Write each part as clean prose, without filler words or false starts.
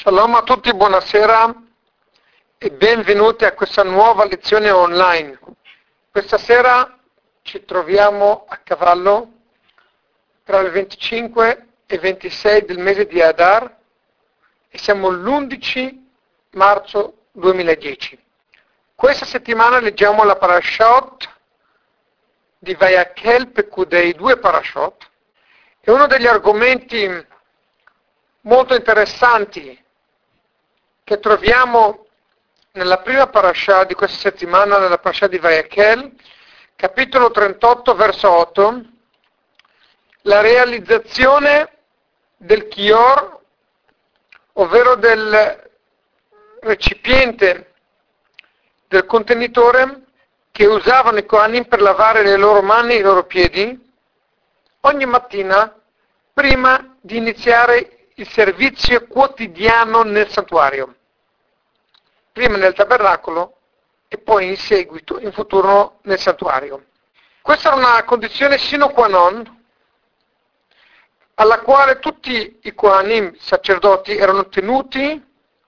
Shalom a tutti, buonasera e benvenuti a questa nuova lezione online. Questa sera ci troviamo a cavallo tra il 25 e il 26 del mese di Adar e siamo l'11 marzo 2010. Questa settimana leggiamo la parashot di Vayakhel Pekudei, due parashot, e uno degli argomenti molto interessanti che troviamo nella prima parasha di questa settimana, nella parasha di Vayakhel, capitolo 38, verso 8, la realizzazione del kiyor, ovvero del recipiente, del contenitore che usavano i kohanim per lavare le loro mani e i loro piedi ogni mattina prima di iniziare il servizio quotidiano nel santuario, prima nel tabernacolo e poi in seguito, in futuro, nel santuario. Questa era una condizione sine qua non, alla quale tutti i kohanim, sacerdoti, erano tenuti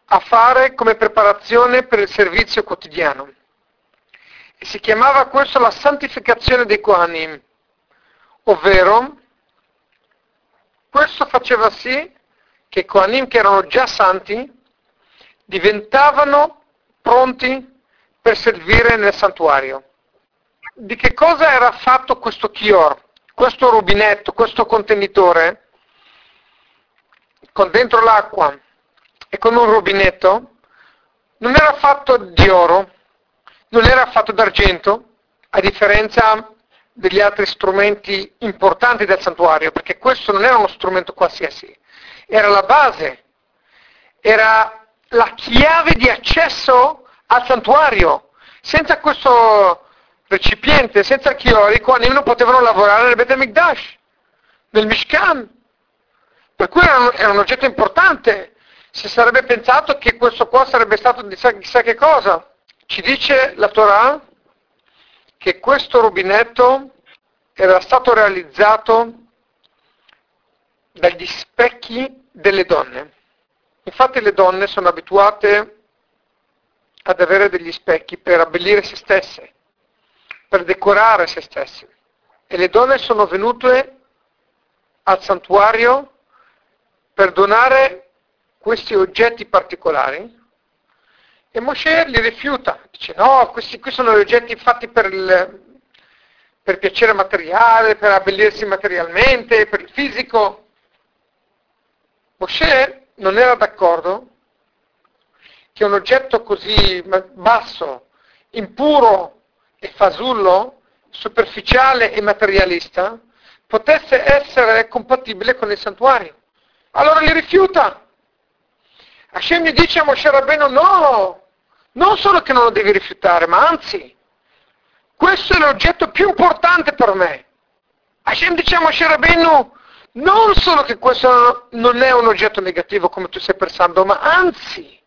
a fare come preparazione per il servizio quotidiano. E si chiamava questo la santificazione dei kohanim, ovvero questo faceva sì che i Kohanim, che erano già santi, diventavano pronti per servire nel santuario. Di che cosa era fatto questo kiyor, questo rubinetto, questo contenitore, con dentro l'acqua e con un rubinetto? Non era fatto di oro, non era fatto d'argento, a differenza degli altri strumenti importanti del santuario, perché questo non era uno strumento qualsiasi. Era la base, era la chiave di accesso al santuario. Senza questo recipiente, senza il kiyor, i kohanim non potevano lavorare nel Bet Hamikdash, nel Mishkan. Per cui era un oggetto importante. Si sarebbe pensato che questo qua sarebbe stato chissà che cosa. Ci dice la Torah che questo rubinetto era stato realizzato dagli specchi delle donne. Infatti le donne sono abituate ad avere degli specchi per abbellire se stesse, per decorare se stesse. E le donne sono venute al santuario per donare questi oggetti particolari e Moshe li rifiuta. Dice no, questi qui sono oggetti fatti per piacere materiale, per abbellirsi materialmente, per il fisico. Moshe non era d'accordo che un oggetto così basso, impuro e fasullo, superficiale e materialista, potesse essere compatibile con il santuario. Allora li rifiuta. Hashem gli dice a Moshe Rabbeinu, no, non solo che non lo devi rifiutare, ma anzi, questo è l'oggetto più importante per me. Hashem dice a Moshe Rabbeinu, non solo che questo non è un oggetto negativo come tu stai pensando, ma anzi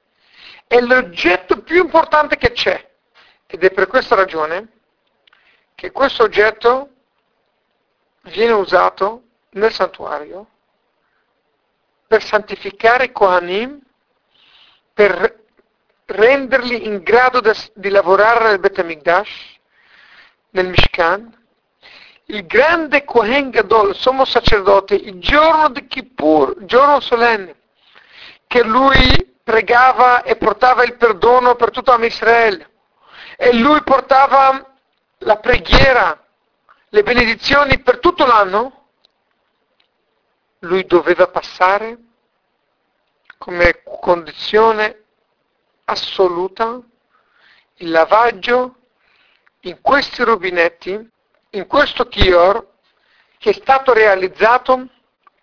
è l'oggetto più importante che c'è. Ed è per questa ragione che questo oggetto viene usato nel santuario per santificare i Kohanim, per renderli in grado di lavorare nel Bet Hamikdash, nel Mishkan. Il grande Kohen Gadol, sommo sacerdote, il giorno di Kippur, il giorno solenne, che lui pregava e portava il perdono per tutto Israele, e lui portava la preghiera, le benedizioni per tutto l'anno, lui doveva passare come condizione assoluta il lavaggio in questi rubinetti, in questo kiyor che è stato realizzato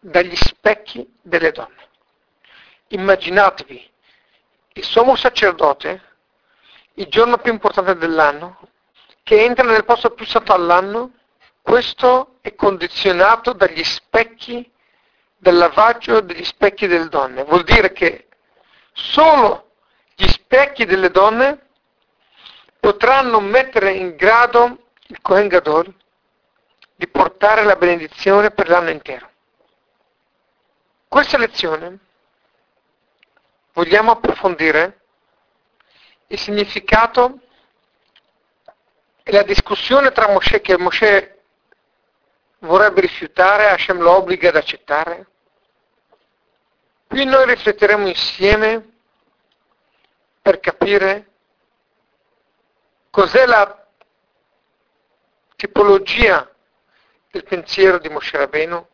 dagli specchi delle donne. Immaginatevi il sommo sacerdote, il giorno più importante dell'anno, che entra nel posto più santo all'anno. Questo è condizionato dagli specchi, dal lavaggio degli specchi delle donne. Vuol dire che solo gli specchi delle donne potranno mettere in grado il Kohen Gadol di portare la benedizione per l'anno intero. Questa lezione vogliamo approfondire il significato e la discussione tra Mosè, che Mosè vorrebbe rifiutare, Hashem lo obbliga ad accettare. Qui noi rifletteremo insieme per capire cos'è la tipologia del pensiero di Mosè Rabbeinu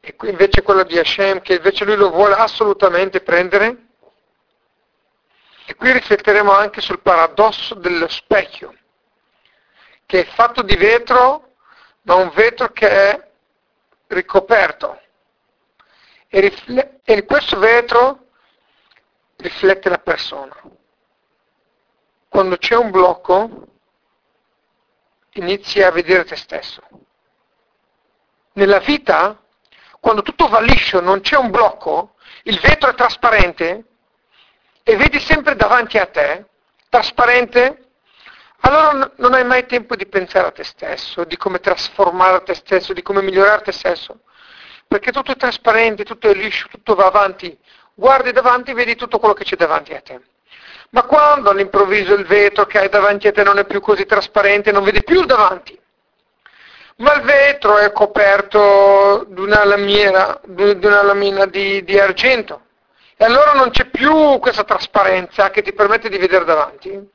e qui invece quella di Hashem, che invece lui lo vuole assolutamente prendere. E qui rifletteremo anche sul paradosso dello specchio, che è fatto di vetro, ma un vetro che è ricoperto. E in questo vetro riflette la persona. Quando c'è un blocco, inizi a vedere te stesso. Nella vita, quando tutto va liscio, non c'è un blocco, il vetro è trasparente e vedi sempre davanti a te, trasparente, allora non hai mai tempo di pensare a te stesso, di come trasformare te stesso, di come migliorare te stesso, perché tutto è trasparente, tutto è liscio, tutto va avanti, guardi davanti e vedi tutto quello che c'è davanti a te. Ma quando all'improvviso il vetro che hai davanti a te non è più così trasparente, non vedi più davanti, ma il vetro è coperto di una lamina di argento, e allora non c'è più questa trasparenza che ti permette di vedere davanti.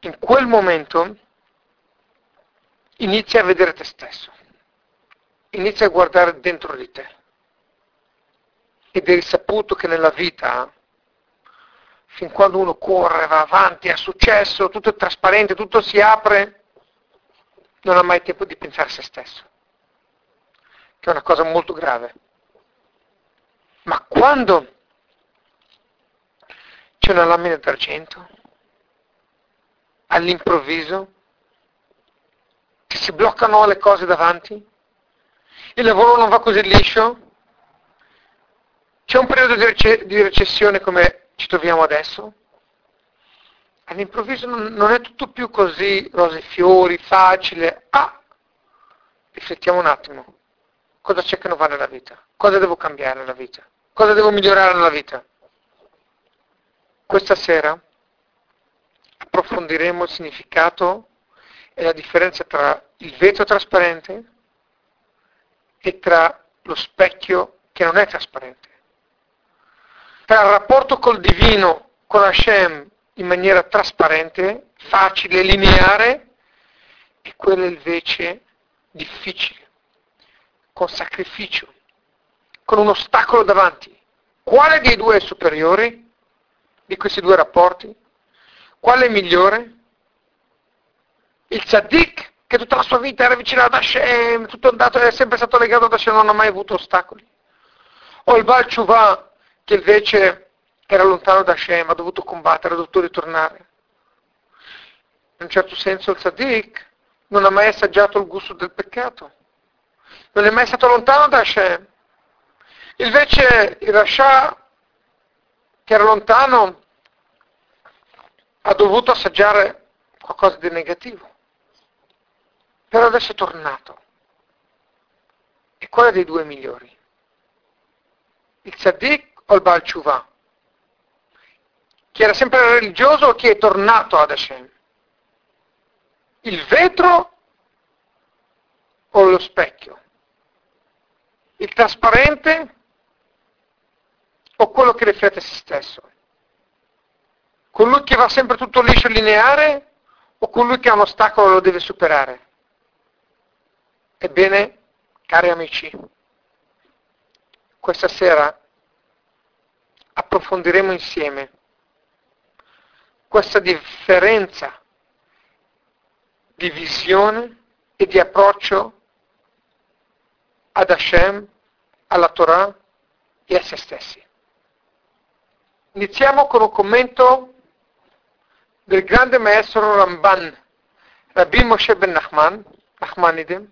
In quel momento inizi a vedere te stesso, inizi a guardare dentro di te. Ed è risaputo che nella vita, fin quando uno corre, va avanti, ha successo, tutto è trasparente, tutto si apre, non ha mai tempo di pensare a se stesso, che è una cosa molto grave. Ma quando c'è una lamina d'argento, all'improvviso, che si bloccano le cose davanti, il lavoro non va così liscio, c'è un periodo di recessione come ci troviamo adesso, all'improvviso non è tutto più così rose e fiori, facile. Riflettiamo un attimo, cosa c'è che non va nella vita? Cosa devo cambiare nella vita? Cosa devo migliorare nella vita? Questa sera approfondiremo il significato e la differenza tra il vetro trasparente e tra lo specchio che non è trasparente, tra il rapporto col divino, con Hashem, in maniera trasparente, facile, lineare, e quello invece difficile, con sacrificio, con un ostacolo davanti. Quale dei due è superiore di questi due rapporti? Qual è migliore? Il tzaddik, che tutta la sua vita era vicino ad Hashem, tutto andato, è sempre stato legato ad Hashem, non ha mai avuto ostacoli? O il Baal Tshuva, che invece era lontano da Hashem, ha dovuto combattere, ha dovuto ritornare? In un certo senso il tzaddik non ha mai assaggiato il gusto del peccato, non è mai stato lontano da Hashem. Invece il Rasha, che era lontano, ha dovuto assaggiare qualcosa di negativo, però adesso è tornato. E quale dei due è migliori? Il tzaddik o il Baal Tshuva, chi era sempre religioso o chi è tornato ad Hashem? Il vetro o lo specchio? Il trasparente o quello che riflette se stesso? Colui che va sempre tutto liscio e lineare o colui che ha un ostacolo e lo deve superare? Ebbene, cari amici, questa sera approfondiremo insieme questa differenza di visione e di approccio ad Hashem, alla Torah e a se stessi. Iniziamo con un commento del grande maestro Ramban, Rabbi Moshe ben Nachman, Nachmanide,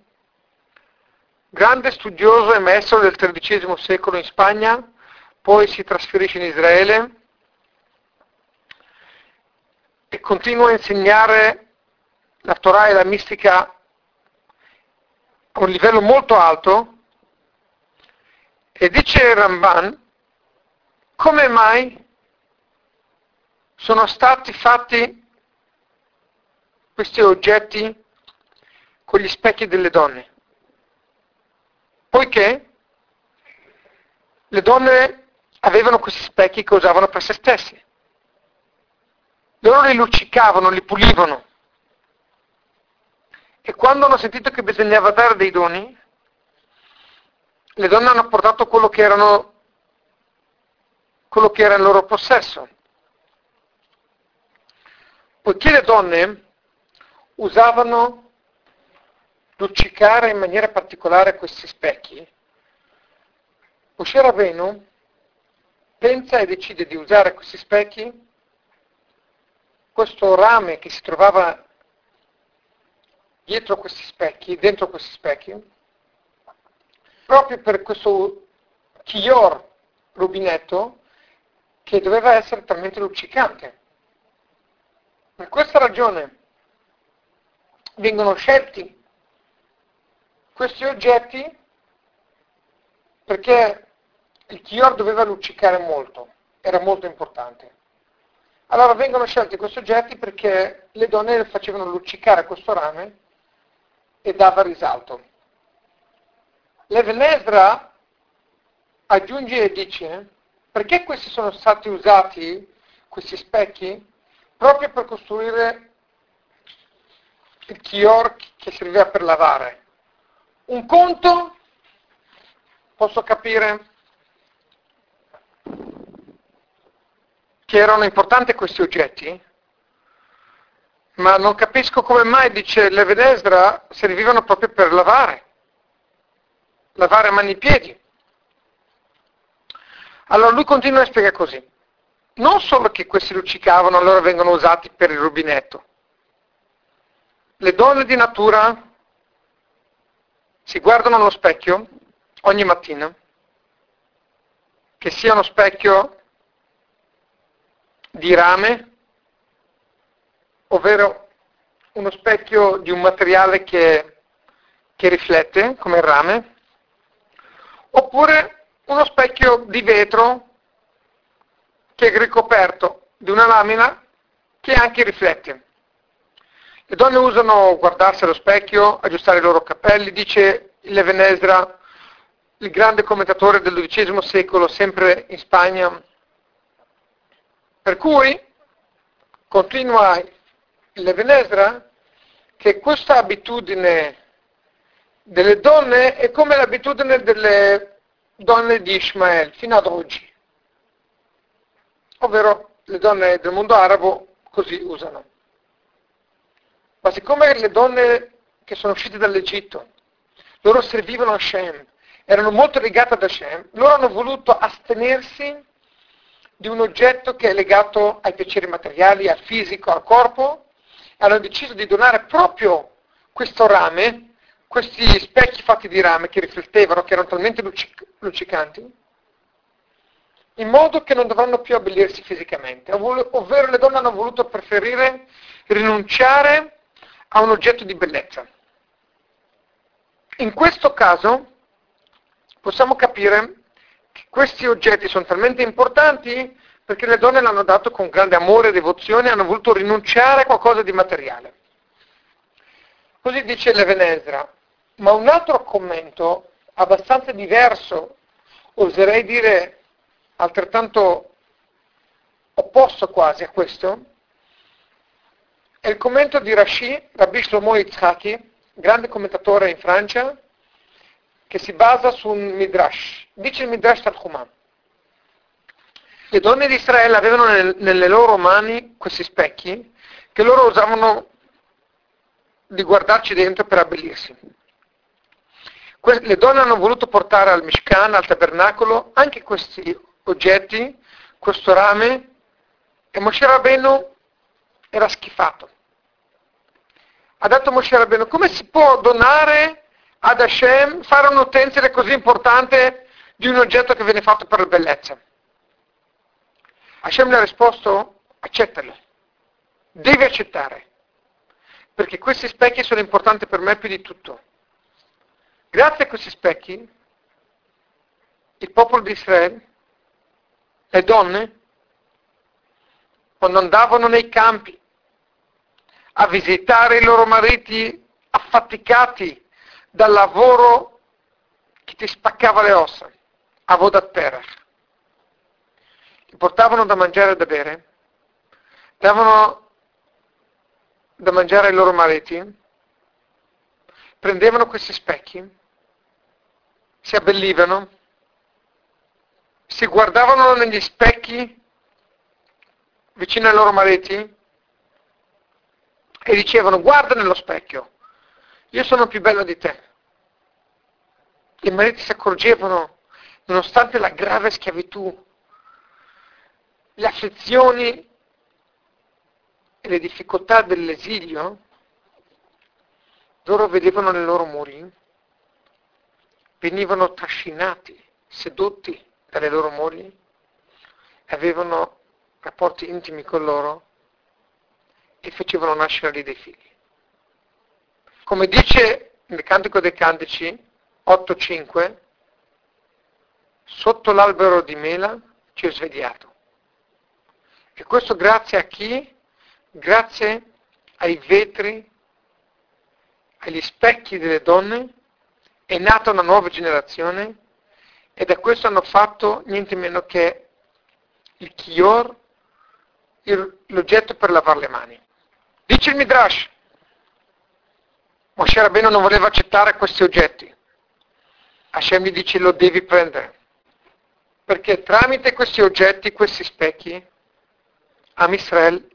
grande studioso e maestro del XIII secolo in Spagna, poi si trasferisce in Israele e continua a insegnare la Torah e la mistica a un livello molto alto. E dice Ramban come mai sono stati fatti questi oggetti con gli specchi delle donne? Poiché le donne avevano questi specchi che usavano per se stessi. Loro li luccicavano, li pulivano. E quando hanno sentito che bisognava dare dei doni, le donne hanno portato quello che era in loro possesso. Poiché le donne usavano luccicare in maniera particolare questi specchi, Moshe Rabbeinu pensa e decide di usare questi specchi, questo rame che si trovava dietro questi specchi, dentro questi specchi, proprio per questo kiyor rubinetto che doveva essere talmente luccicante. Per questa ragione vengono scelti questi oggetti, perché il kiyor doveva luccicare molto, era molto importante. Allora vengono scelti questi oggetti perché le donne facevano luccicare questo rame e dava risalto. L'Ibn Ezra aggiunge e dice: perché questi sono stati usati, questi specchi, proprio per costruire il kiyor che serviva per lavare. Un conto posso capire che erano importanti questi oggetti, ma non capisco come mai, dice l'Ibn Ezra, servivano proprio per lavare a mani e piedi. Allora lui continua a spiegare così: non solo che questi luccicavano, allora vengono usati per il rubinetto. Le donne di natura si guardano allo specchio ogni mattina, che sia uno specchio di rame, ovvero uno specchio di un materiale che riflette, come il rame, oppure uno specchio di vetro che è ricoperto di una lamina che anche riflette. Le donne usano guardarsi allo specchio, aggiustare i loro capelli, dice l'Ibn Ezra, il grande commentatore del XII secolo, sempre in Spagna. Per cui, continua l'Ibn Ezra, che questa abitudine delle donne è come l'abitudine delle donne di Ismael fino ad oggi. Ovvero le donne del mondo arabo così usano. Ma siccome le donne che sono uscite dall'Egitto, loro servivano Hashem, erano molto legate ad Hashem, loro hanno voluto astenersi di un oggetto che è legato ai piaceri materiali, al fisico, al corpo, e hanno deciso di donare proprio questo rame, questi specchi fatti di rame che riflettevano, che erano talmente luccicanti, in modo che non dovranno più abbellirsi fisicamente. Ovvero le donne hanno voluto preferire rinunciare a un oggetto di bellezza. In questo caso possiamo capire che questi oggetti sono talmente importanti perché le donne l'hanno dato con grande amore e devozione, hanno voluto rinunciare a qualcosa di materiale. Così dice l'Ibn Ezra. Ma un altro commento abbastanza diverso, oserei dire altrettanto opposto quasi a questo, è il commento di Rashi, Rabbi Shlomo Yitzhaki, grande commentatore in Francia, che si basa su un Midrash. Dice il Midrash Tanhuma: le donne di Israele avevano nelle loro mani questi specchi che loro usavano di guardarci dentro per abbellirsi. Le donne hanno voluto portare al Mishkan, al tabernacolo, anche questi oggetti, questo rame, e Moshe Rabbeinu era schifato. Ha detto Moshe Rabbeinu: come si può donare ad Hashem, fare un utensile così importante di un oggetto che viene fatto per la bellezza? Hashem le ha risposto: accettalo, devi accettare, perché questi specchi sono importanti per me più di tutto. Grazie a questi specchi il popolo di Israele le donne quando andavano nei campi a visitare i loro mariti affaticati dal lavoro che ti spaccava le ossa, avodat perach, ti portavano da mangiare e da bere, davano da mangiare ai loro mariti, prendevano questi specchi, si abbellivano, si guardavano negli specchi vicino ai loro mariti e dicevano: guarda nello specchio, io sono più bella di te. I mariti si accorgevano, nonostante la grave schiavitù, le afflizioni e le difficoltà dell'esilio, loro vedevano nei loro muri, venivano trascinati, sedotti dalle loro mogli, avevano rapporti intimi con loro e facevano nascere lì dei figli. Come dice nel Cantico dei Cantici 8.5, sotto l'albero di mela ci ho svegliato. E questo grazie a chi? Grazie ai vetri, agli specchi delle donne, è nata una nuova generazione e da questo hanno fatto niente meno che il kiyor, l'oggetto per lavare le mani. Dice il Midrash, Moshe Rabbeinu non voleva accettare questi oggetti. Hashem gli dice: lo devi prendere, perché tramite questi oggetti, questi specchi, Am Israel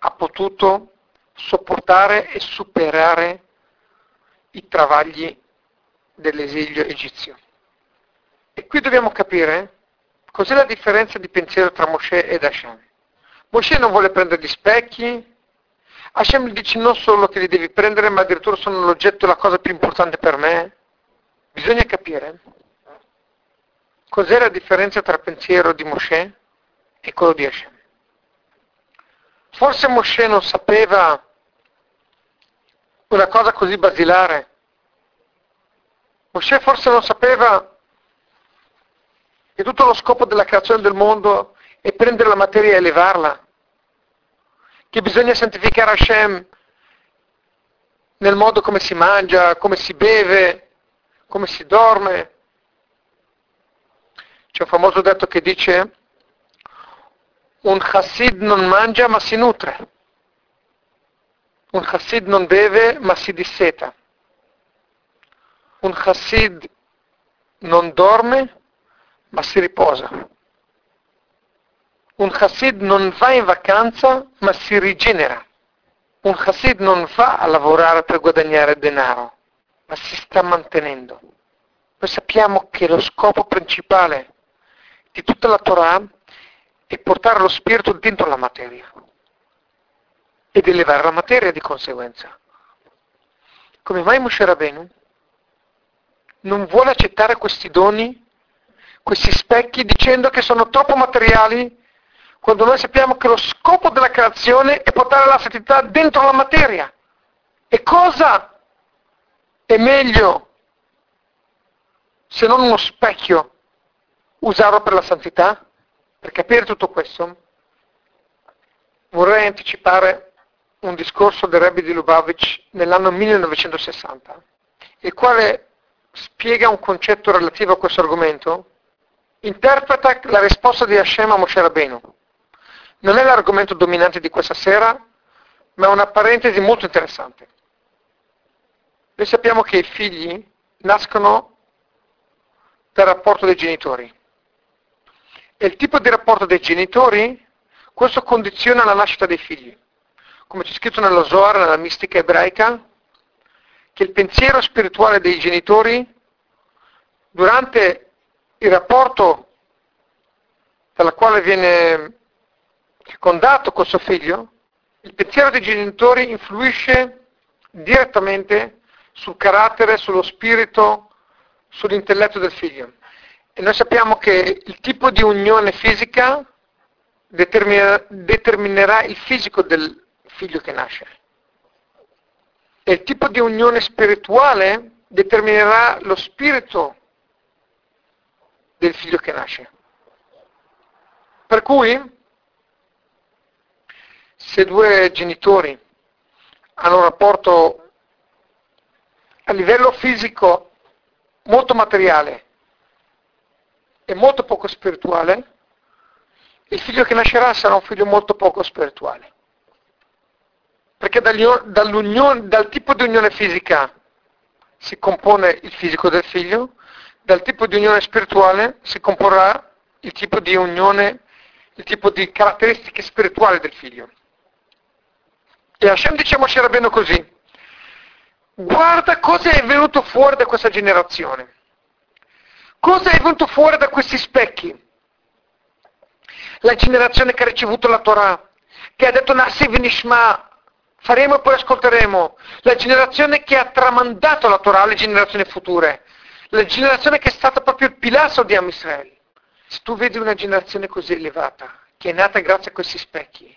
ha potuto sopportare e superare i travagli dell'esilio egizio. E qui dobbiamo capire cos'è la differenza di pensiero tra Moshe ed Hashem. Moshe non vuole prendere gli specchi, Hashem gli dice non solo che li devi prendere, ma addirittura sono l'oggetto, la cosa più importante per me. Bisogna capire cos'è la differenza tra il pensiero di Moshe e quello di Hashem. Forse Moshe non sapeva una cosa così basilare. Moshe forse non sapeva che tutto lo scopo della creazione del mondo è prendere la materia e elevarla, che bisogna santificare Hashem nel modo come si mangia, come si beve, come si dorme. C'è un famoso detto che dice: un chassid non mangia ma si nutre, un chassid non beve ma si disseta, un chassid non dorme ma si riposa, un chassid non va in vacanza ma si rigenera, un chassid non va a lavorare per guadagnare denaro ma si sta mantenendo. Noi sappiamo che lo scopo principale di tutta la Torah e portare lo spirito dentro la materia ed elevare la materia di conseguenza. Come mai Moshe Rabbeinu non vuole accettare questi doni, questi specchi, dicendo che sono troppo materiali, quando noi sappiamo che lo scopo della creazione è portare la santità dentro la materia? E cosa è meglio se non uno specchio, usarlo per la santità? Per capire tutto questo vorrei anticipare un discorso del Rebbe di Lubavitch nell'anno 1960, il quale spiega un concetto relativo a questo argomento, interpreta la risposta di Hashem a Moshe Rabbeinu. Non è l'argomento dominante di questa sera, ma è una parentesi molto interessante. Noi sappiamo che i figli nascono dal rapporto dei genitori. E il tipo di rapporto dei genitori, questo condiziona la nascita dei figli. Come c'è scritto nello Zohar, nella mistica ebraica, che il pensiero spirituale dei genitori, durante il rapporto dalla quale viene fecondato questo figlio, il pensiero dei genitori influisce direttamente sul carattere, sullo spirito, sull'intelletto del figlio. E noi sappiamo che il tipo di unione fisica determinerà il fisico del figlio che nasce. E il tipo di unione spirituale determinerà lo spirito del figlio che nasce. Per cui, se due genitori hanno un rapporto a livello fisico molto materiale e molto poco spirituale, il figlio che nascerà sarà un figlio molto poco spirituale. Perché dal tipo di unione fisica si compone il fisico del figlio, dal tipo di unione spirituale si comporrà il tipo di unione, il tipo di caratteristiche spirituali del figlio. E Hashem dice a Moshe Rabbeinu così: guarda cosa è venuto fuori da questa generazione, cosa è venuto fuori da questi specchi. La generazione che ha ricevuto la Torah, che ha detto Nasiv Nishma, faremo e poi ascolteremo, la generazione che ha tramandato la Torah alle generazioni future, la generazione che è stata proprio il pilastro di Am Israel. Se tu vedi una generazione così elevata, che è nata grazie a questi specchi,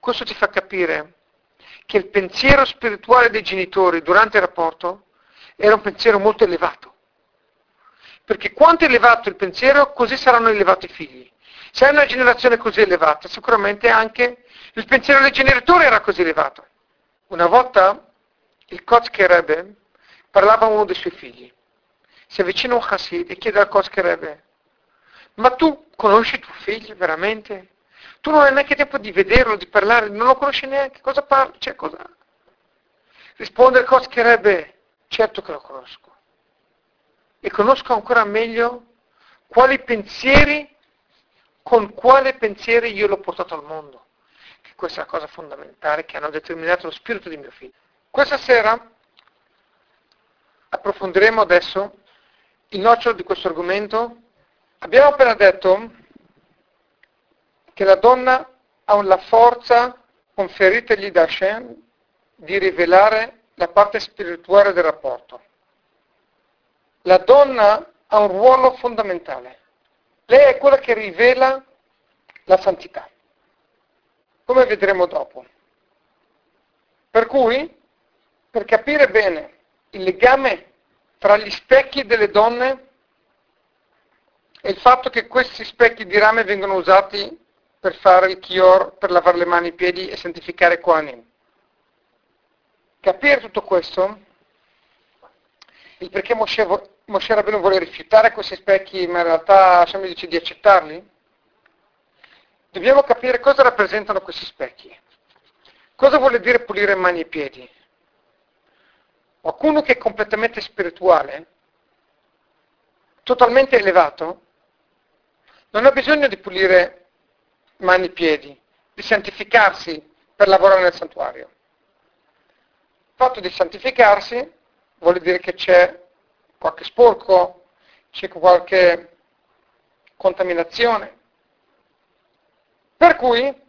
questo ti fa capire che il pensiero spirituale dei genitori durante il rapporto era un pensiero molto elevato. Perché quanto è elevato il pensiero, così saranno elevati i figli. Se hai una generazione così elevata, sicuramente anche il pensiero del generatore era così elevato. Una volta il Kotzker Rebbe parlava a uno dei suoi figli. Si avvicina un Hasid e chiede al Kotzker Rebbe: ma tu conosci tuo figlio veramente? Tu non hai neanche tempo di vederlo, di parlare, non lo conosci neanche, cosa parli? Cioè, cosa? Risponde il Kotzker Rebbe: certo che lo conosco. E conosco ancora meglio con quale pensieri io l'ho portato al mondo. Che questa è la cosa fondamentale che hanno determinato lo spirito di mio figlio. Questa sera approfondiremo adesso il nocciolo di questo argomento. Abbiamo appena detto che la donna ha la forza conferitagli da Hashem di rivelare la parte spirituale del rapporto. La donna ha un ruolo fondamentale. Lei è quella che rivela la santità, come vedremo dopo. Per cui, per capire bene il legame tra gli specchi delle donne e il fatto che questi specchi di rame vengono usati per fare il kiyor, per lavare le mani e i piedi e santificare kohanim. Capire tutto questo, il perché Moshe Rabbeinu vuole rifiutare questi specchi, ma in realtà Hashem dice di accettarli. Dobbiamo capire cosa rappresentano questi specchi. Cosa vuole dire pulire mani e piedi? Qualcuno che è completamente spirituale, totalmente elevato, non ha bisogno di pulire mani e piedi, di santificarsi per lavorare nel santuario. Il fatto di santificarsi vuol dire che c'è qualche sporco, c'è qualche contaminazione. Per cui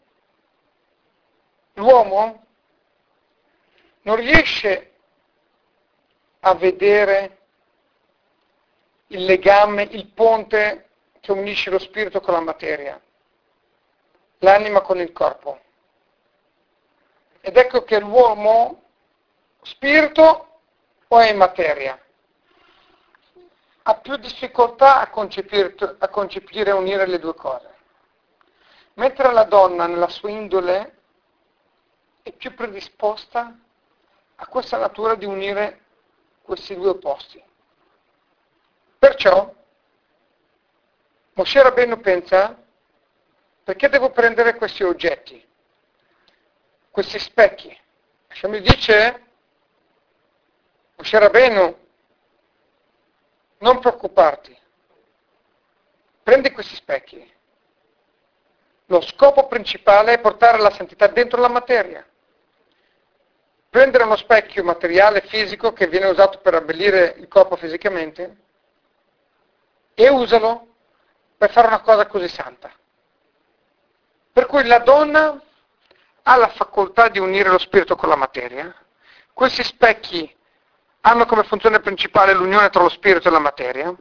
l'uomo non riesce a vedere il legame, il ponte che unisce lo spirito con la materia, l'anima con il corpo. Ed ecco che l'uomo, spirito o è materia, ha più difficoltà a concepire e unire le due cose. Mentre la donna nella sua indole è più predisposta a questa natura di unire questi due opposti. Perciò Moshe Rabbeinu pensa: perché devo prendere questi oggetti, questi specchi? Hashem mi dice: Moshe Rabbeinu, non preoccuparti, prendi questi specchi. Lo scopo principale è portare la santità dentro la materia. Prendere uno specchio materiale, fisico, che viene usato per abbellire il corpo fisicamente, e usalo per fare una cosa così santa. Per cui la donna ha la facoltà di unire lo spirito con la materia. Questi specchi hanno come funzione principale l'unione tra lo spirito e la materia.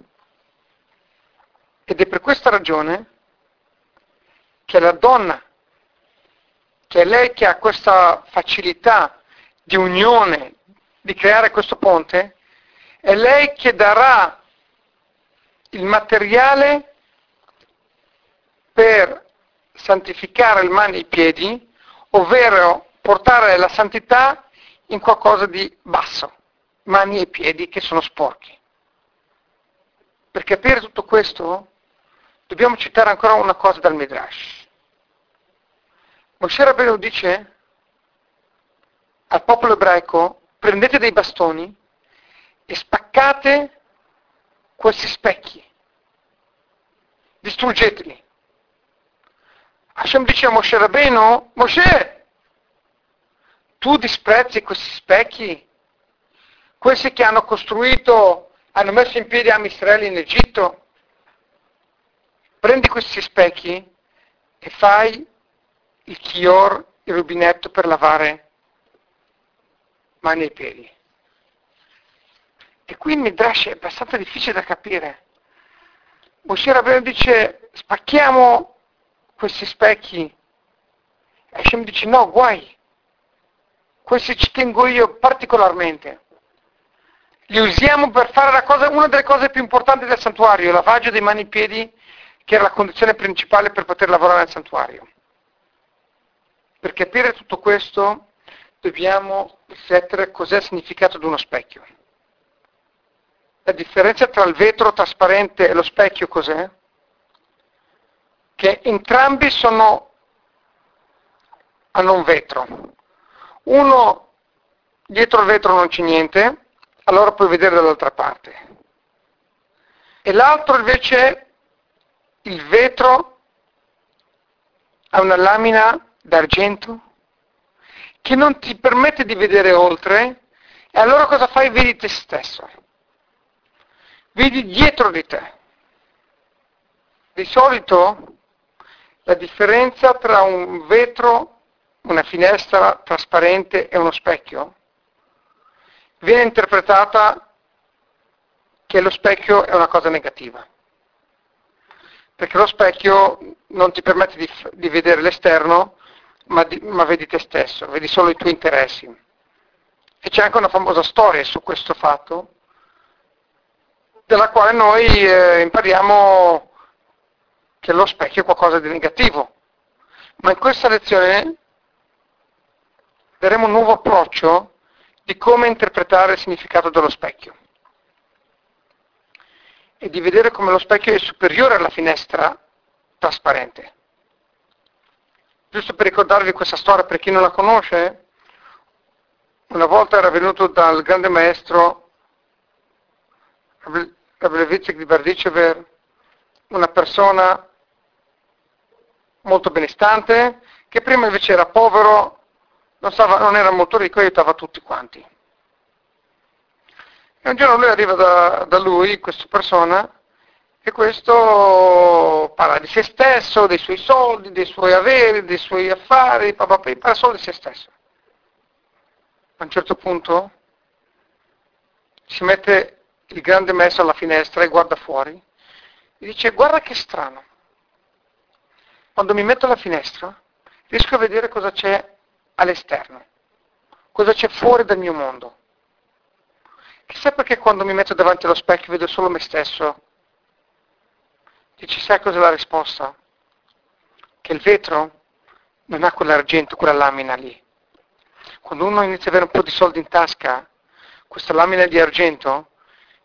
Ed è per questa ragione che la donna, che è lei che ha questa facilità di unione, di creare questo ponte, è lei che darà il materiale per santificare le mani e i piedi, ovvero portare la santità in qualcosa di basso, mani e piedi che sono sporchi. Per capire tutto questo dobbiamo citare ancora una cosa dal Midrash. Moshe Rabbeinu dice al popolo ebraico: prendete dei bastoni e spaccate questi specchi, distruggeteli. Hashem dice a Moshe Rabbeinu: Moshe, tu disprezzi questi specchi? Questi che hanno costruito, hanno messo in piedi Am Israele in Egitto? Prendi questi specchi e fai il kiyor, il rubinetto per lavare mani e piedi. E qui il Midrash è abbastanza difficile da capire. Moshe Rabbeinu dice: spacchiamo questi specchi. Hashem dice: no, guai, questi ci tengo io particolarmente. Li usiamo per fare la cosa, una delle cose più importanti del santuario, il lavaggio dei mani e piedi, che era la condizione principale per poter lavorare nel santuario. Per capire tutto questo dobbiamo riflettere cos'è il significato di uno specchio. La differenza tra il vetro trasparente e lo specchio cos'è? Che entrambi hanno un vetro. Uno, dietro il vetro non c'è niente, allora puoi vedere dall'altra parte. E l'altro invece, il vetro ha una lamina d'argento che non ti permette di vedere oltre, e allora cosa fai? Vedi te stesso. Vedi dietro di te. Di solito la differenza tra un vetro, una finestra trasparente e uno specchio viene interpretata che lo specchio è una cosa negativa, perché lo specchio non ti permette di vedere l'esterno, ma vedi te stesso, vedi solo i tuoi interessi. E c'è anche una famosa storia su questo fatto, della quale noi impariamo che lo specchio è qualcosa di negativo. Ma in questa lezione daremo un nuovo approccio di come interpretare il significato dello specchio e di vedere come lo specchio è superiore alla finestra trasparente. Giusto per ricordarvi questa storia, per chi non la conosce, una volta era venuto dal grande maestro Rabbi Lubavitch di Bardicever una persona molto benestante, che prima invece era povero, non era molto ricco e aiutava tutti quanti. E un giorno lui arriva da lui, questa persona, e questo parla di se stesso, dei suoi soldi, dei suoi averi, dei suoi affari, parla solo di se stesso. A un certo punto si mette il grande maestro alla finestra e guarda fuori e dice: guarda che strano, quando mi metto alla finestra riesco a vedere cosa c'è all'esterno, cosa c'è fuori dal mio mondo. Chissà perché quando mi metto davanti allo specchio vedo solo me stesso. Dici, sai cos'è la risposta? Che il vetro non ha quell'argento, quella lamina lì. Quando uno inizia ad avere un po' di soldi in tasca, questa lamina di argento,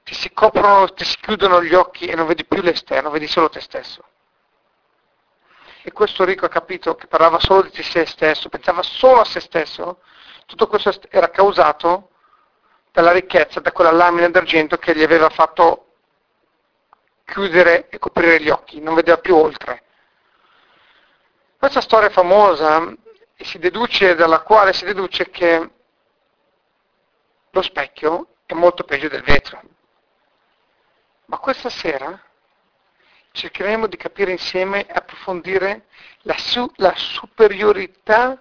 ti si coprono, ti si chiudono gli occhi e non vedi più l'esterno, vedi solo te stesso. E questo ricco ha capito che parlava solo di se stesso, pensava solo a se stesso. Tutto questo era causato dalla ricchezza, da quella lamina d'argento che gli aveva fatto chiudere e coprire gli occhi, non vedeva più oltre. Questa storia è famosa e dalla quale si deduce che lo specchio è molto peggio del vetro. Ma questa sera cercheremo di capire insieme e approfondire la superiorità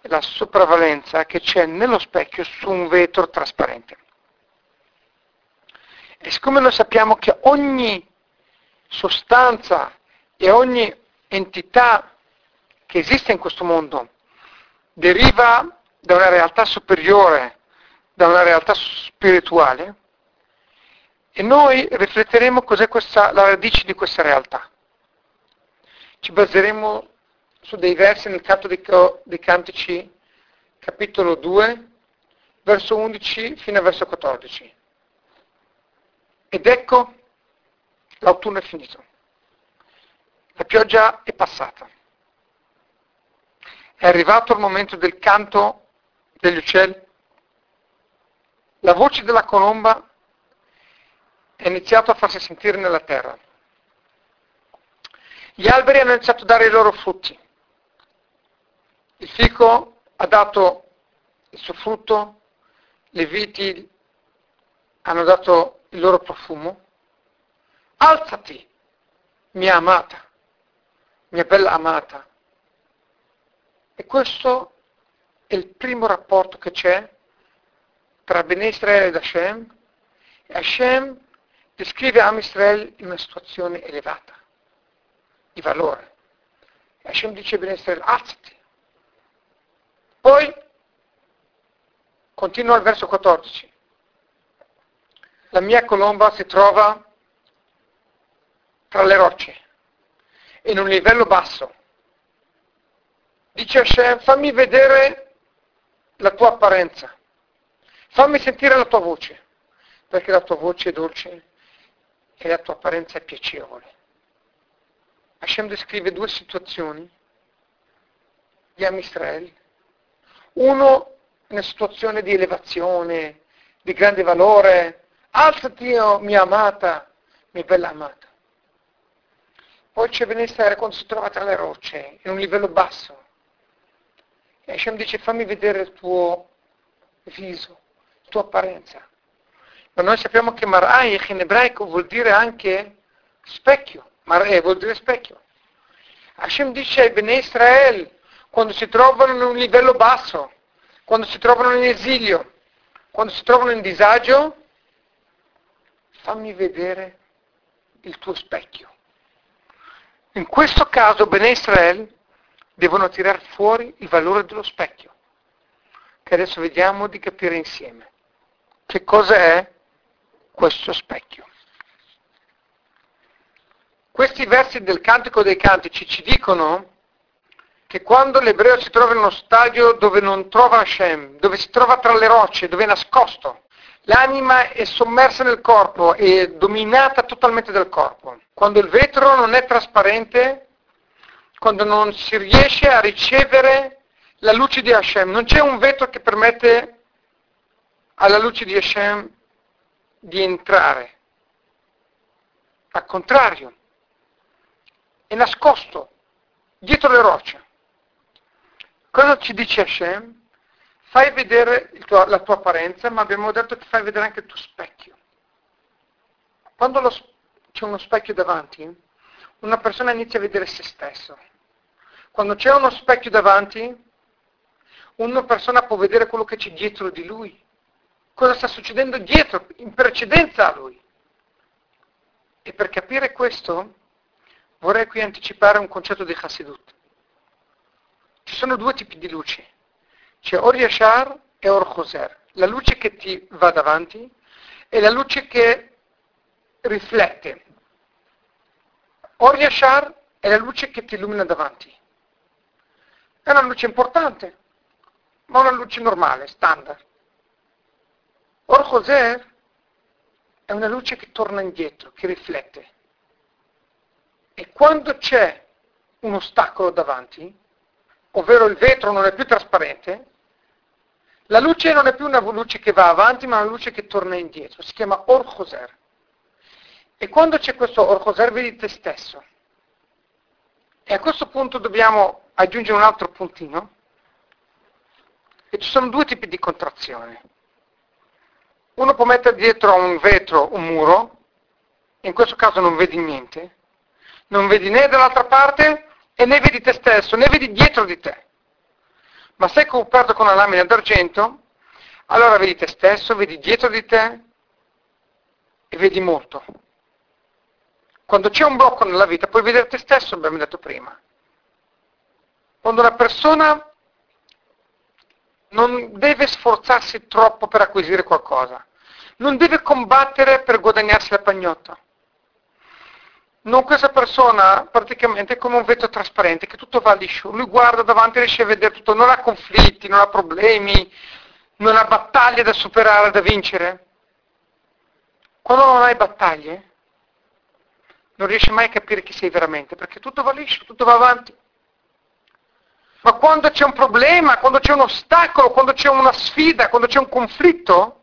e la sopravvalenza che c'è nello specchio su un vetro trasparente. E siccome noi sappiamo che ogni sostanza e ogni entità che esiste in questo mondo deriva da una realtà superiore, da una realtà spirituale, e noi rifletteremo cos'è la radice di questa realtà. ci baseremo su dei versi nel Cantico dei Cantici, capitolo 2, verso 11 fino al verso 14. Ed ecco, l'autunno è finito. La pioggia è passata. È arrivato il momento del canto degli uccelli. La voce della colomba è iniziata a farsi sentire nella terra. Gli alberi hanno iniziato a dare i loro frutti. Il fico ha dato il suo frutto, le viti hanno dato il loro profumo. Alzati, mia amata, mia bella amata. E questo è il primo rapporto che c'è tra Bnei Israel ed Hashem. E Hashem descrive Am Israel in una situazione elevata, di valore. E Hashem dice a Bnei Israel, alzati. Poi, continua al verso 14. La mia colomba si trova tra le rocce, in un livello basso. Dice Hashem, fammi vedere la tua apparenza, fammi sentire la tua voce, perché la tua voce è dolce e la tua apparenza è piacevole. Hashem descrive due situazioni di Am Israel: uno, una situazione di elevazione, di grande valore, alzati oh, mia amata, mia bella amata. Poi c'è Bnei Israel quando si trova tra le rocce, in un livello basso. E Hashem dice, fammi vedere il tuo viso, la tua apparenza. Ma noi sappiamo che Mar'ai in ebraico vuol dire anche specchio. Mar'ai vuol dire specchio. Hashem dice ai Bnei Israel, quando si trovano in un livello basso, quando si trovano in esilio, quando si trovano in disagio, fammi vedere il tuo specchio. In questo caso Bnei Israel devono tirar fuori il valore dello specchio, che adesso vediamo di capire insieme. Che cosa è questo specchio? Questi versi del Cantico dei Cantici ci dicono che quando l'ebreo si trova in uno stadio dove non trova Hashem, dove si trova tra le rocce, dove è nascosto, l'anima è sommersa nel corpo, è dominata totalmente dal corpo. Quando il vetro non è trasparente, quando non si riesce a ricevere la luce di Hashem. Non c'è un vetro che permette alla luce di Hashem di entrare. Al contrario, è nascosto, dietro le rocce. Cosa ci dice Hashem? Fai vedere la tua apparenza, ma abbiamo detto che fai vedere anche il tuo specchio. Quando c'è uno specchio davanti, una persona inizia a vedere se stesso. Quando c'è uno specchio davanti, una persona può vedere quello che c'è dietro di lui, cosa sta succedendo dietro, in precedenza a lui. E per capire questo, vorrei qui anticipare un concetto di Hasidut. Ci sono due tipi di luce. C'è Or Yashar e Or Chozer. La luce che ti va davanti e la luce che riflette. Or Yashar è la luce che ti illumina davanti. È una luce importante, ma una luce normale, standard. Or Chozer è una luce che torna indietro, che riflette. E quando c'è un ostacolo davanti, ovvero il vetro non è più trasparente, la luce non è più una luce che va avanti, ma una luce che torna indietro. Si chiama Or Chozer. E quando c'è questo Or Chozer vedi te stesso. E a questo punto dobbiamo aggiungere un altro puntino. E ci sono due tipi di contrazione. Uno può mettere dietro a un vetro un muro, in questo caso non vedi niente. Non vedi né dall'altra parte e né vedi te stesso, né vedi dietro di te. Ma se è coperto con una lamina d'argento, allora vedi te stesso, vedi dietro di te e vedi molto. Quando c'è un blocco nella vita puoi vedere te stesso, abbiamo detto prima. Quando una persona non deve sforzarsi troppo per acquisire qualcosa, non deve combattere per guadagnarsi la pagnotta, non questa persona praticamente è come un vetro trasparente che tutto va liscio, lui guarda davanti, riesce a vedere tutto, non ha conflitti, non ha problemi, non ha battaglie da superare, da vincere. Quando non hai battaglie non riesci mai a capire chi sei veramente, perché tutto va liscio, tutto va avanti. Ma quando c'è un problema, quando c'è un ostacolo, quando c'è una sfida, quando c'è un conflitto,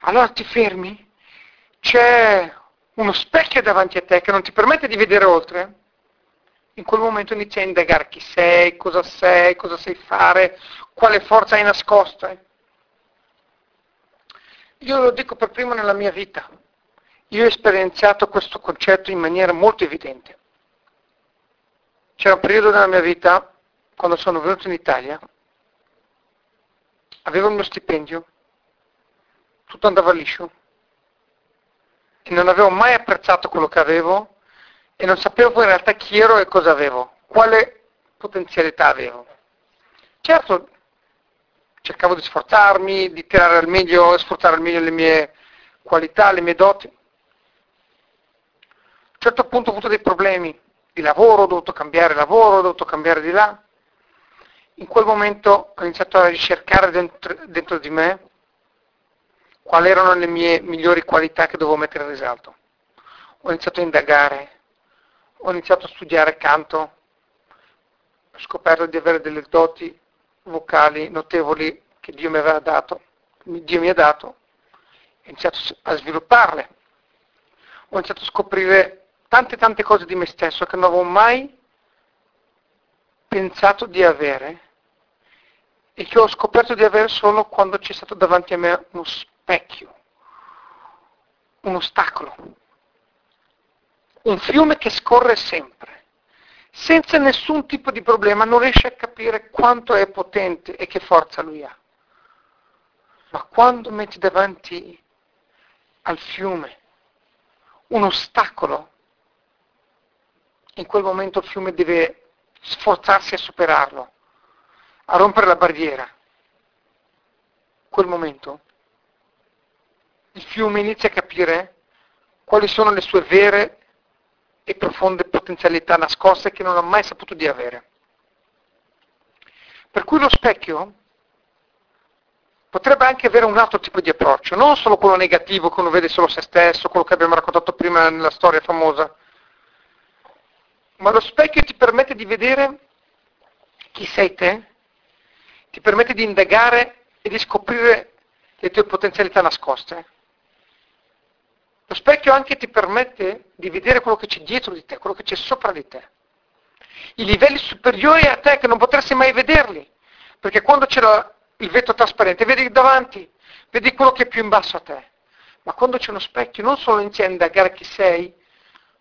allora ti fermi, c'è uno specchio davanti a te che non ti permette di vedere oltre. In quel momento inizi a indagare chi sei, cosa sei, cosa sai fare, quale forza hai nascosta. Io lo dico per primo nella mia vita. Io ho esperienziato questo concetto in maniera molto evidente. C'era un periodo della mia vita, quando sono venuto in Italia, avevo il mio stipendio, tutto andava liscio, e non avevo mai apprezzato quello che avevo e non sapevo in realtà chi ero e cosa avevo, quale potenzialità avevo. Certo, cercavo di sforzarmi, di tirare al meglio, sfruttare al meglio le mie qualità, le mie doti. A un certo punto ho avuto dei problemi di lavoro, ho dovuto cambiare lavoro, ho dovuto cambiare di là. In quel momento ho iniziato a ricercare dentro di me quali erano le mie migliori qualità che dovevo mettere in risalto. Ho iniziato a indagare, ho iniziato a studiare canto, ho scoperto di avere delle doti vocali notevoli che Dio mi aveva dato, Dio mi ha dato, ho iniziato a svilupparle, ho iniziato a scoprire tante cose di me stesso che non avevo mai pensato di avere e che ho scoperto di avere solo quando c'è stato davanti a me uno specchio, un ostacolo, un fiume che scorre sempre, senza nessun tipo di problema, non riesce a capire quanto è potente e che forza lui ha. Ma quando metti davanti al fiume un ostacolo, in quel momento il fiume deve sforzarsi a superarlo, a rompere la barriera. In quel momento il fiume inizia a capire quali sono le sue vere e profonde potenzialità nascoste che non ha mai saputo di avere. Per cui lo specchio potrebbe anche avere un altro tipo di approccio, non solo quello negativo che uno vede solo se stesso, quello che abbiamo raccontato prima nella storia famosa, ma lo specchio ti permette di vedere chi sei te, ti permette di indagare e di scoprire le tue potenzialità nascoste. Lo specchio anche ti permette di vedere quello che c'è dietro di te, quello che c'è sopra di te. I livelli superiori a te che non potresti mai vederli, perché quando c'è il vetro trasparente vedi davanti, vedi quello che è più in basso a te. Ma quando c'è uno specchio non solo inizi a indagare chi sei,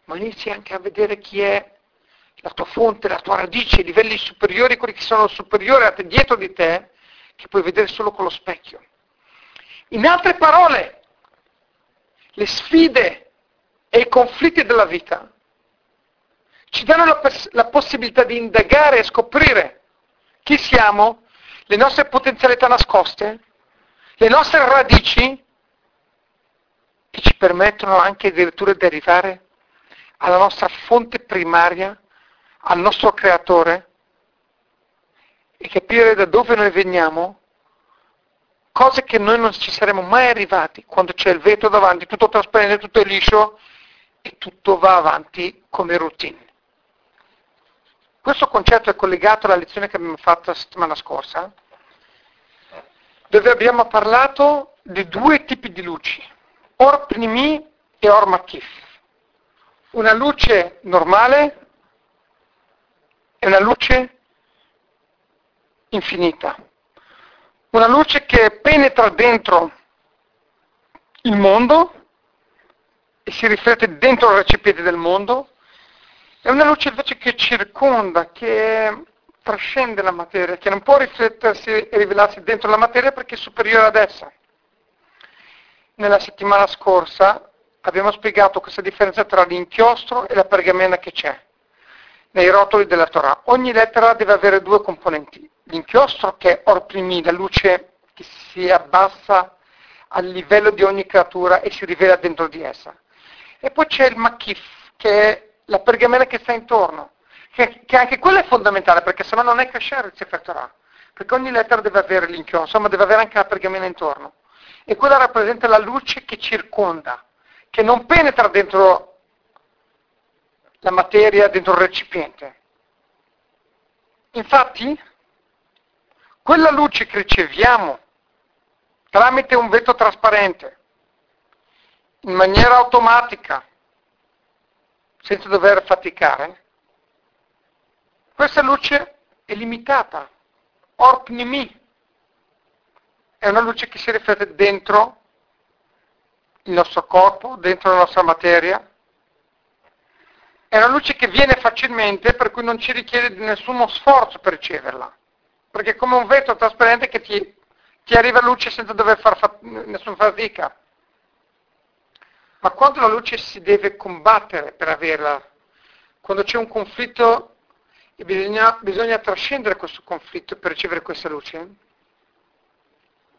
ma inizi anche a vedere chi è la tua fonte, la tua radice, i livelli superiori, quelli che sono superiori a te, dietro di te, che puoi vedere solo con lo specchio. In altre parole, le sfide e i conflitti della vita ci danno la possibilità di indagare e scoprire chi siamo, le nostre potenzialità nascoste, le nostre radici, che ci permettono anche addirittura di arrivare alla nostra fonte primaria, al nostro creatore, e capire da dove noi veniamo, cose che noi non ci saremmo mai arrivati quando c'è il vetro davanti, tutto trasparente, tutto è liscio e tutto va avanti come routine. Questo concetto è collegato alla lezione che abbiamo fatto la settimana scorsa, dove abbiamo parlato di due tipi di luci, Or Primi e Or Makif. Una luce normale e una luce infinita. Una luce che penetra dentro il mondo e si riflette dentro il recipiente del mondo, è una luce invece che circonda, che trascende la materia, che non può riflettersi e rivelarsi dentro la materia perché è superiore ad essa. Nella settimana scorsa abbiamo spiegato questa differenza tra l'inchiostro e la pergamena che c'è nei rotoli della Torah. Ogni lettera deve avere due componenti. L'inchiostro che è Or Primi, la luce che si abbassa al livello di ogni creatura e si rivela dentro di essa. E poi c'è il Makif, che è la pergamena che sta intorno, che anche quella è fondamentale, perché sennò non è kasher il Sefer Torah, perché ogni lettera deve avere l'inchio, insomma deve avere anche la pergamena intorno, e quella rappresenta la luce che circonda, che non penetra dentro la materia, dentro il recipiente. Infatti, quella luce che riceviamo tramite un vetro trasparente, in maniera automatica, senza dover faticare, questa luce è limitata, or pnimi, è una luce che si riflette dentro il nostro corpo, dentro la nostra materia, è una luce che viene facilmente, per cui non ci richiede nessuno sforzo per riceverla, perché è come un vetro trasparente che ti arriva luce senza dover fare nessuna fatica. Ma quando la luce si deve combattere per averla, quando c'è un conflitto e bisogna trascendere questo conflitto per ricevere questa luce,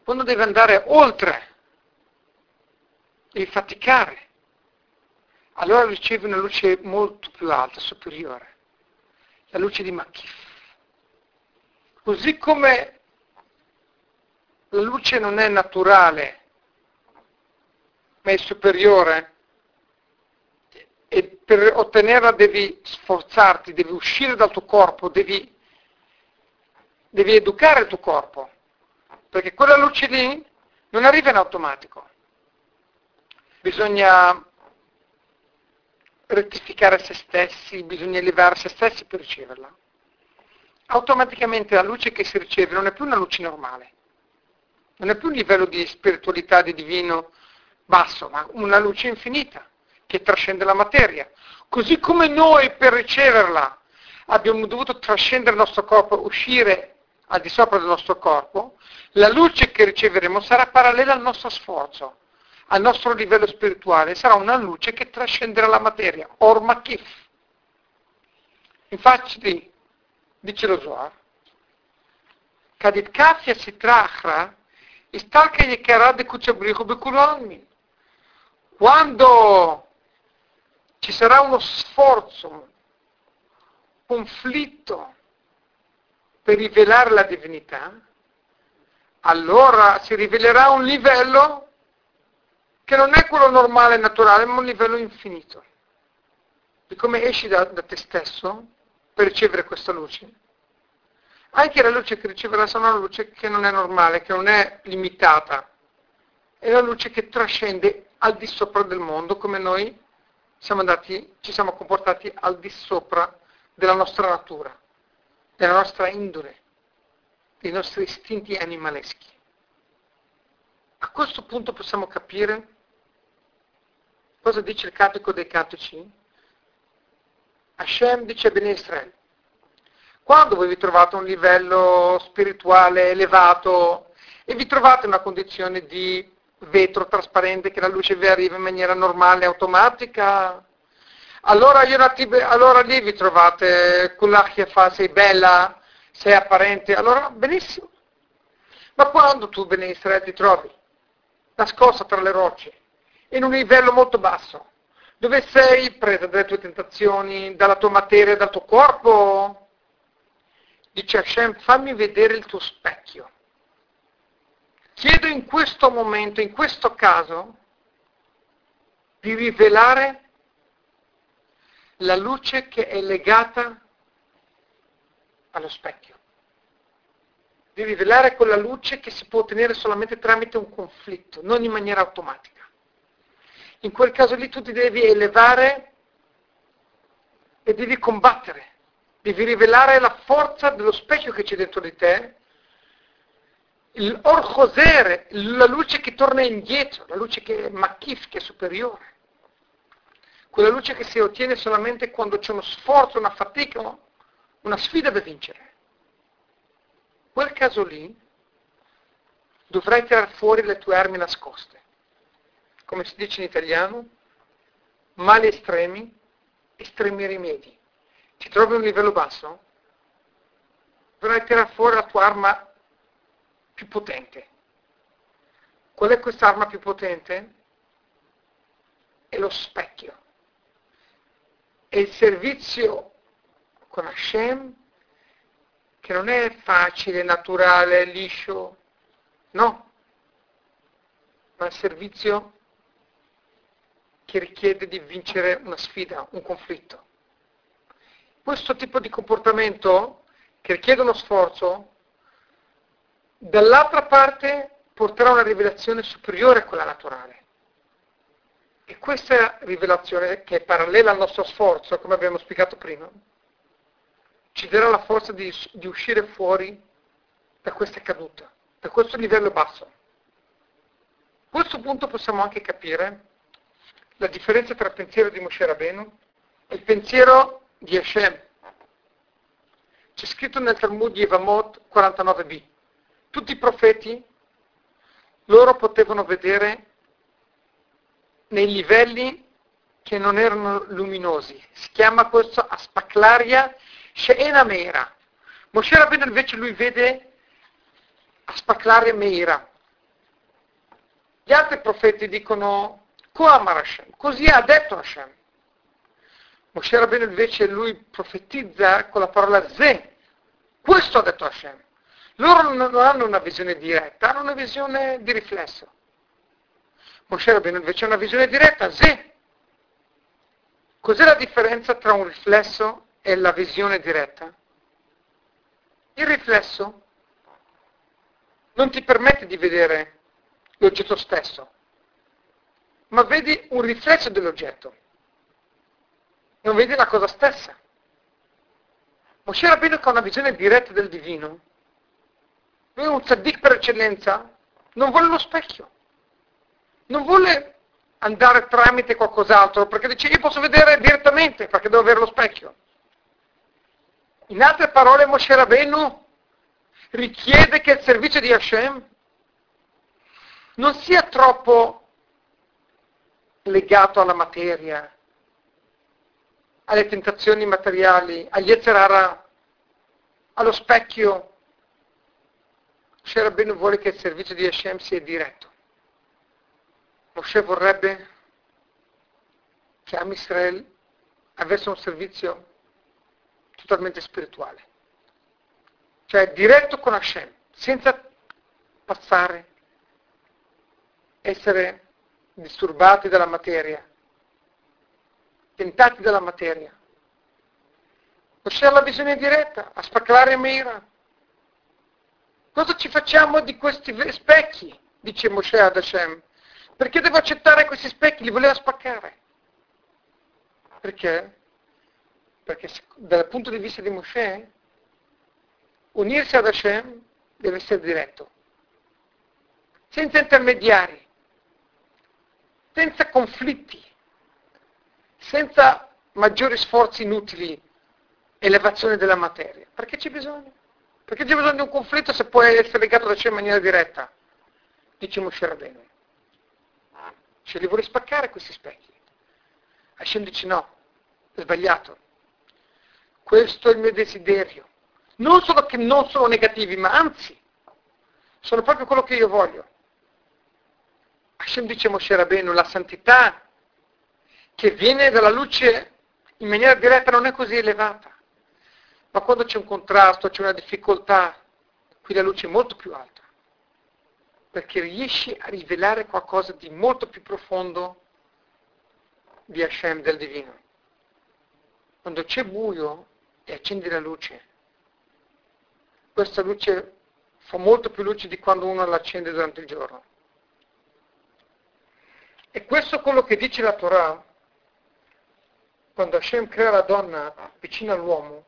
quando deve andare oltre, devi faticare, allora ricevi una luce molto più alta, superiore, la luce di Makif. Così come la luce non è naturale, ma è superiore, e per ottenerla devi sforzarti, devi uscire dal tuo corpo, devi educare il tuo corpo, perché quella luce lì non arriva in automatico. Bisogna rettificare se stessi, bisogna elevare se stessi per riceverla. Automaticamente la luce che si riceve non è più una luce normale, non è più un livello di spiritualità, di divino basso, ma una luce infinita che trascende la materia. Così come noi per riceverla abbiamo dovuto trascendere il nostro corpo, uscire al di sopra del nostro corpo, la luce che riceveremo sarà parallela al nostro sforzo, al nostro livello spirituale, sarà una luce che trascenderà la materia, or makif. Infatti, dice lo Zohar, kadit kafia si trachra, istalka yekara de kuchabrihu bekulolmi. Quando ci sarà uno sforzo, un conflitto per rivelare la divinità, allora si rivelerà un livello che non è quello normale e naturale, ma un livello infinito. E come esci da te stesso per ricevere questa luce? Anche la luce che riceverà sarà una luce che non è normale, che non è limitata. È la luce che trascende al di sopra del mondo, come noi ci siamo comportati al di sopra della nostra natura, della nostra indole, dei nostri istinti animaleschi. A questo punto possiamo capire cosa dice il Cantico dei Cantici. Hashem dice a Bnei Israel: quando voi vi trovate a un livello spirituale elevato e vi trovate in una condizione di vetro trasparente che la luce vi arriva in maniera normale, automatica, allora lì vi trovate con l'achia fa, sei bella, sei apparente, allora benissimo. Ma quando tu, Bnei Israel, ti trovi nascosta tra le rocce, in un livello molto basso, dove sei presa dalle tue tentazioni, dalla tua materia, dal tuo corpo, dice Hashem: fammi vedere il tuo specchio. Chiedo in questo momento, in questo caso, di rivelare la luce che è legata allo specchio, di rivelare quella luce che si può ottenere solamente tramite un conflitto, non in maniera automatica. In quel caso lì tu ti devi elevare e devi combattere, devi rivelare la forza dello specchio che c'è dentro di te, l'Or Chozer, la luce che torna indietro, la luce che è makif, che è superiore. Quella luce che si ottiene solamente quando c'è uno sforzo, una fatica, una sfida da vincere. Quel caso lì dovrai tirar fuori le tue armi nascoste, come si dice in italiano, mali estremi, estremi rimedi. Ti trovi a un livello basso, dovrai tirar fuori la tua arma più potente. Qual è questa arma più potente? È lo specchio. è il servizio con Hashem, che non è facile, naturale, liscio, no, ma è il servizio che richiede di vincere una sfida, un conflitto. Questo tipo di comportamento, che richiede uno sforzo, dall'altra parte porterà una rivelazione superiore a quella naturale. E questa rivelazione, che è parallela al nostro sforzo, come abbiamo spiegato prima, ci darà la forza di uscire fuori da questa caduta, da questo livello basso. A questo punto possiamo anche capire la differenza tra il pensiero di Moshe Rabbeinu e il pensiero di Hashem. C'è scritto nel Talmud di Evamot 49b. Tutti i profeti, loro potevano vedere nei livelli che non erano luminosi. Si chiama questo Aspaklaria She'eina Meira. Moshe Rabbeinu invece lui vede Aspaklaria Meira. Gli altri profeti dicono Kohamar Hashem, così ha detto Hashem. Moshe Rabbeinu invece lui profetizza con la parola Ze, questo ha detto Hashem. Loro non hanno una visione diretta, hanno una visione di riflesso. Moshe Rabbeinu invece ha una visione diretta, Ze. Cos'è la differenza tra un riflesso e la visione diretta? Il riflesso non ti permette di vedere l'oggetto stesso, ma vedi un riflesso dell'oggetto. Non vedi la cosa stessa. Moshe Rabbeinu che ha una visione diretta del divino, lui è un tzaddik per eccellenza, non vuole lo specchio, non vuole andare tramite qualcos'altro, perché dice io posso vedere direttamente, perché devo avere lo specchio. In altre parole Moshe Rabbeinu richiede che il servizio di Hashem non sia troppo legato alla materia, alle tentazioni materiali, agli Yetzer Hara, allo specchio. Moshe Rabbeinu vuole che il servizio di Hashem sia diretto. Moshe vorrebbe che Am Israel avesse un servizio totalmente spirituale, cioè diretto con Hashem, senza passare, essere disturbati dalla materia, tentati dalla materia. Moshe ha la visione diretta, a spaccare Meira. Cosa ci facciamo di questi specchi? Dice Moshe ad Hashem. Perché devo accettare questi specchi? Li voleva spaccare. Perché? Perché dal punto di vista di Moshe, unirsi ad Hashem deve essere diretto. Senza intermediari. Senza conflitti. Senza maggiori sforzi inutili. Elevazione della materia. Perché c'è bisogno? Perché c'è bisogno di un conflitto se può essere legato da ciò in maniera diretta? Dice Moshe Rabbeinu. Cioè li vuole spaccare questi specchi. Hashem dice no, è sbagliato. Questo è il mio desiderio. Non solo che non sono negativi, ma anzi, sono proprio quello che io voglio. Hashem dice Moshe Rabbeinu, la santità che viene dalla luce in maniera diretta non è così elevata. Ma quando c'è un contrasto, c'è una difficoltà, qui la luce è molto più alta, perché riesci a rivelare qualcosa di molto più profondo di Hashem, del divino. Quando c'è buio e accendi la luce, questa luce fa molto più luce di quando uno la accende durante il giorno. E questo è quello che dice la Torah, quando Hashem crea la donna vicino all'uomo,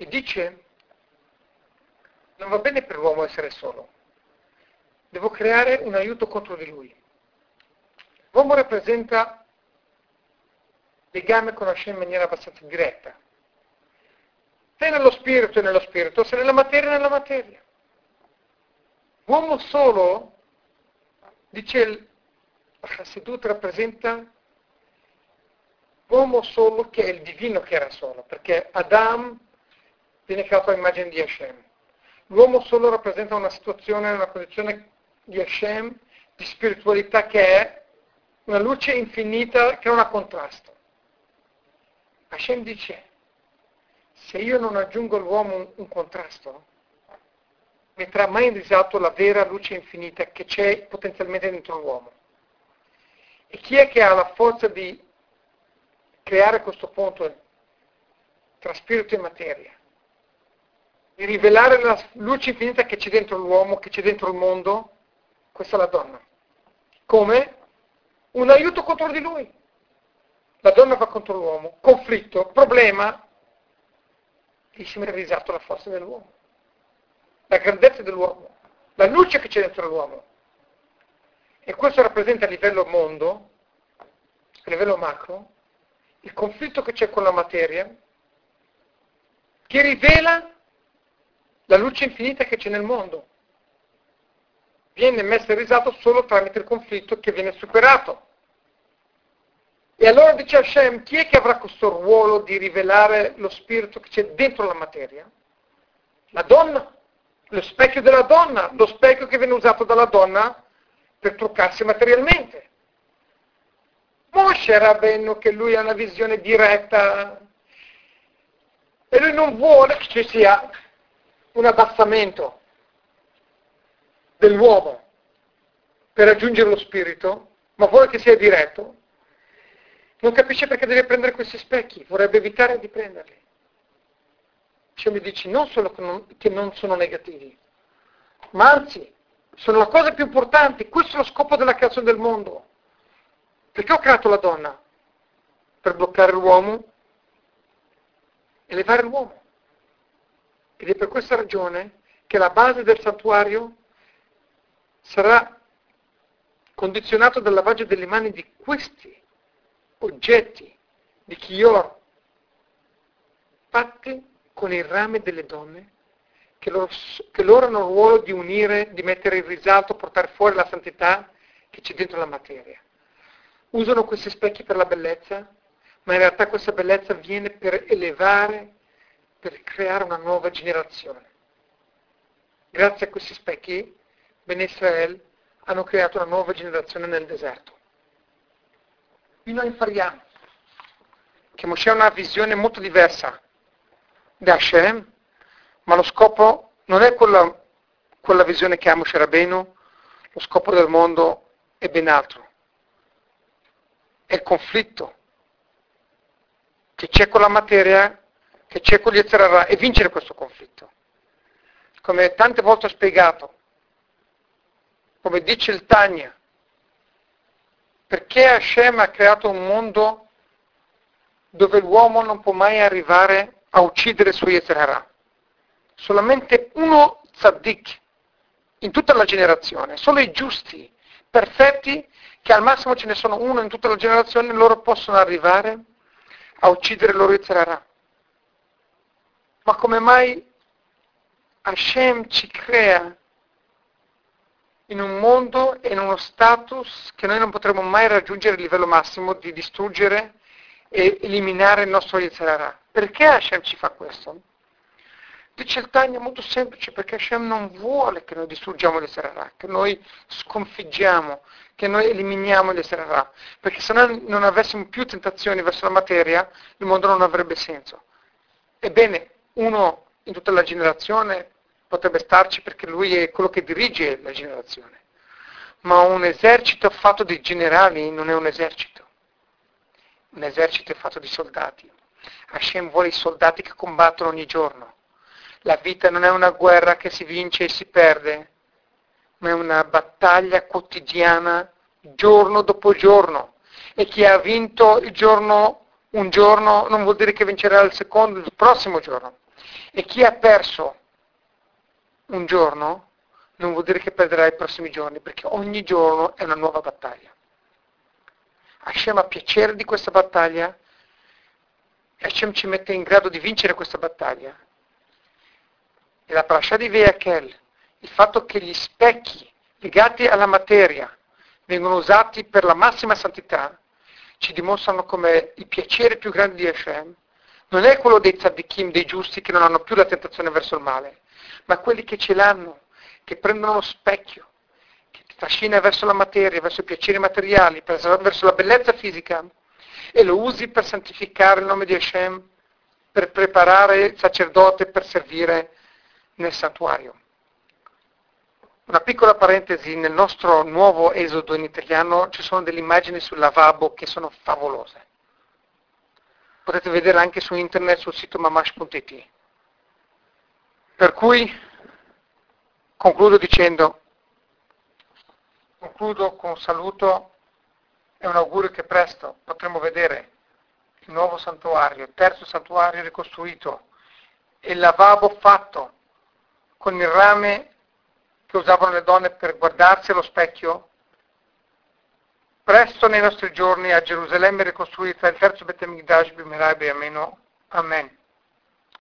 e dice, non va bene per l'uomo essere solo. Devo creare un aiuto contro di lui. L'uomo rappresenta legame con Hashem in maniera abbastanza diretta. Se nello spirito è nello spirito, se nella materia è nella materia. L'uomo solo, dice la Hasidut, rappresenta l'uomo solo che è il divino che era solo, perché Adam viene creato all'immagine di Hashem. L'uomo solo rappresenta una situazione, una posizione di Hashem, di spiritualità che è una luce infinita che non ha contrasto. Hashem dice, se io non aggiungo all'uomo un contrasto, metterà mai in risalto la vera luce infinita che c'è potenzialmente dentro l'uomo. E chi è che ha la forza di creare questo ponte tra spirito e materia, di rivelare la luce infinita che c'è dentro l'uomo, che c'è dentro il mondo? Questa è la donna. Come? Un aiuto contro di lui. La donna va contro l'uomo, conflitto, problema, gli si mette in risalto la forza dell'uomo, la grandezza dell'uomo, la luce che c'è dentro l'uomo. E questo rappresenta a livello mondo, a livello macro, il conflitto che c'è con la materia, che rivela la luce infinita che c'è nel mondo. Viene messo in risalto solo tramite il conflitto che viene superato. E allora dice Hashem, chi è che avrà questo ruolo di rivelare lo spirito che c'è dentro la materia? La donna, lo specchio della donna, lo specchio che viene usato dalla donna per truccarsi materialmente. Moshe Rabbeinu, che lui ha una visione diretta e lui non vuole che ci sia un abbassamento dell'uomo per raggiungere lo spirito, ma vuole che sia diretto. Non capisce perché deve prendere questi specchi, vorrebbe evitare di prenderli. Cioè mi dici non solo che non sono negativi, ma anzi, sono la cosa più importante. Questo è lo scopo della creazione del mondo. Perché ho creato la donna? Per bloccare l'uomo, elevare l'uomo. Ed è per questa ragione che la base del santuario sarà condizionato dal lavaggio delle mani di questi oggetti di kiyor fatti con il rame delle donne che loro hanno il ruolo di unire, di mettere in risalto, portare fuori la santità che c'è dentro la materia. Usano questi specchi per la bellezza, ma in realtà questa bellezza viene per elevare, per creare una nuova generazione. Grazie a questi specchi Ben Israel hanno creato una nuova generazione nel deserto. Qui noi impariamo che Moshe ha una visione molto diversa da Hashem, ma lo scopo non è quella visione che ha Moshe Rabbeinu. Lo scopo del mondo è ben altro. È il conflitto che c'è con la materia, che c'è con gli Yetzer Hara, e vincere questo conflitto. Come tante volte ho spiegato, come dice il Tanya, perché Hashem ha creato un mondo dove l'uomo non può mai arrivare a uccidere il suo Yetzer Hara? Solamente uno tzaddik in tutta la generazione, solo i giusti, perfetti, che al massimo ce ne sono uno in tutta la generazione, loro possono arrivare a uccidere il loro Yetzer Hara. Ma come mai Hashem ci crea in un mondo e in uno status che noi non potremo mai raggiungere il livello massimo di distruggere e eliminare il nostro Yetzer Hara? Perché Hashem ci fa questo? Dice il Tanya, molto semplice, perché Hashem non vuole che noi distruggiamo Yetzer Hara, che noi sconfiggiamo, che noi eliminiamo Yetzer Hara, perché se noi non avessimo più tentazioni verso la materia, il mondo non avrebbe senso. Ebbene, uno in tutta la generazione potrebbe starci perché lui è quello che dirige la generazione. Ma un esercito fatto di generali non è un esercito. Un esercito è fatto di soldati. Hashem vuole i soldati che combattono ogni giorno. La vita non è una guerra che si vince e si perde, ma è una battaglia quotidiana, giorno dopo giorno. E chi ha vinto un giorno non vuol dire che vincerà il secondo, il prossimo giorno. E chi ha perso un giorno non vuol dire che perderà i prossimi giorni, perché ogni giorno è una nuova battaglia. Hashem ha piacere di questa battaglia e Hashem ci mette in grado di vincere questa battaglia. E la parasha di Vayakhel, il fatto che gli specchi legati alla materia vengono usati per la massima santità, ci dimostrano come il piacere più grande di Hashem non è quello dei tzaddikim, dei giusti che non hanno più la tentazione verso il male, ma quelli che ce l'hanno, che prendono lo specchio, che ti trascina verso la materia, verso i piaceri materiali, verso la bellezza fisica, e lo usi per santificare il nome di Hashem, per preparare il sacerdote per servire nel santuario. Una piccola parentesi, nel nostro nuovo esodo in italiano ci sono delle immagini sul lavabo che sono favolose. Potete vedere anche su internet, sul sito mamash.it. Per cui concludo con un saluto e un augurio che presto potremo vedere il nuovo santuario, il terzo santuario ricostruito e il lavabo fatto con il rame che usavano le donne per guardarsi allo specchio. Presto nei nostri giorni a Gerusalemme ricostruita il terzo Bet Hamikdash, bimera e b'ameno. Amen.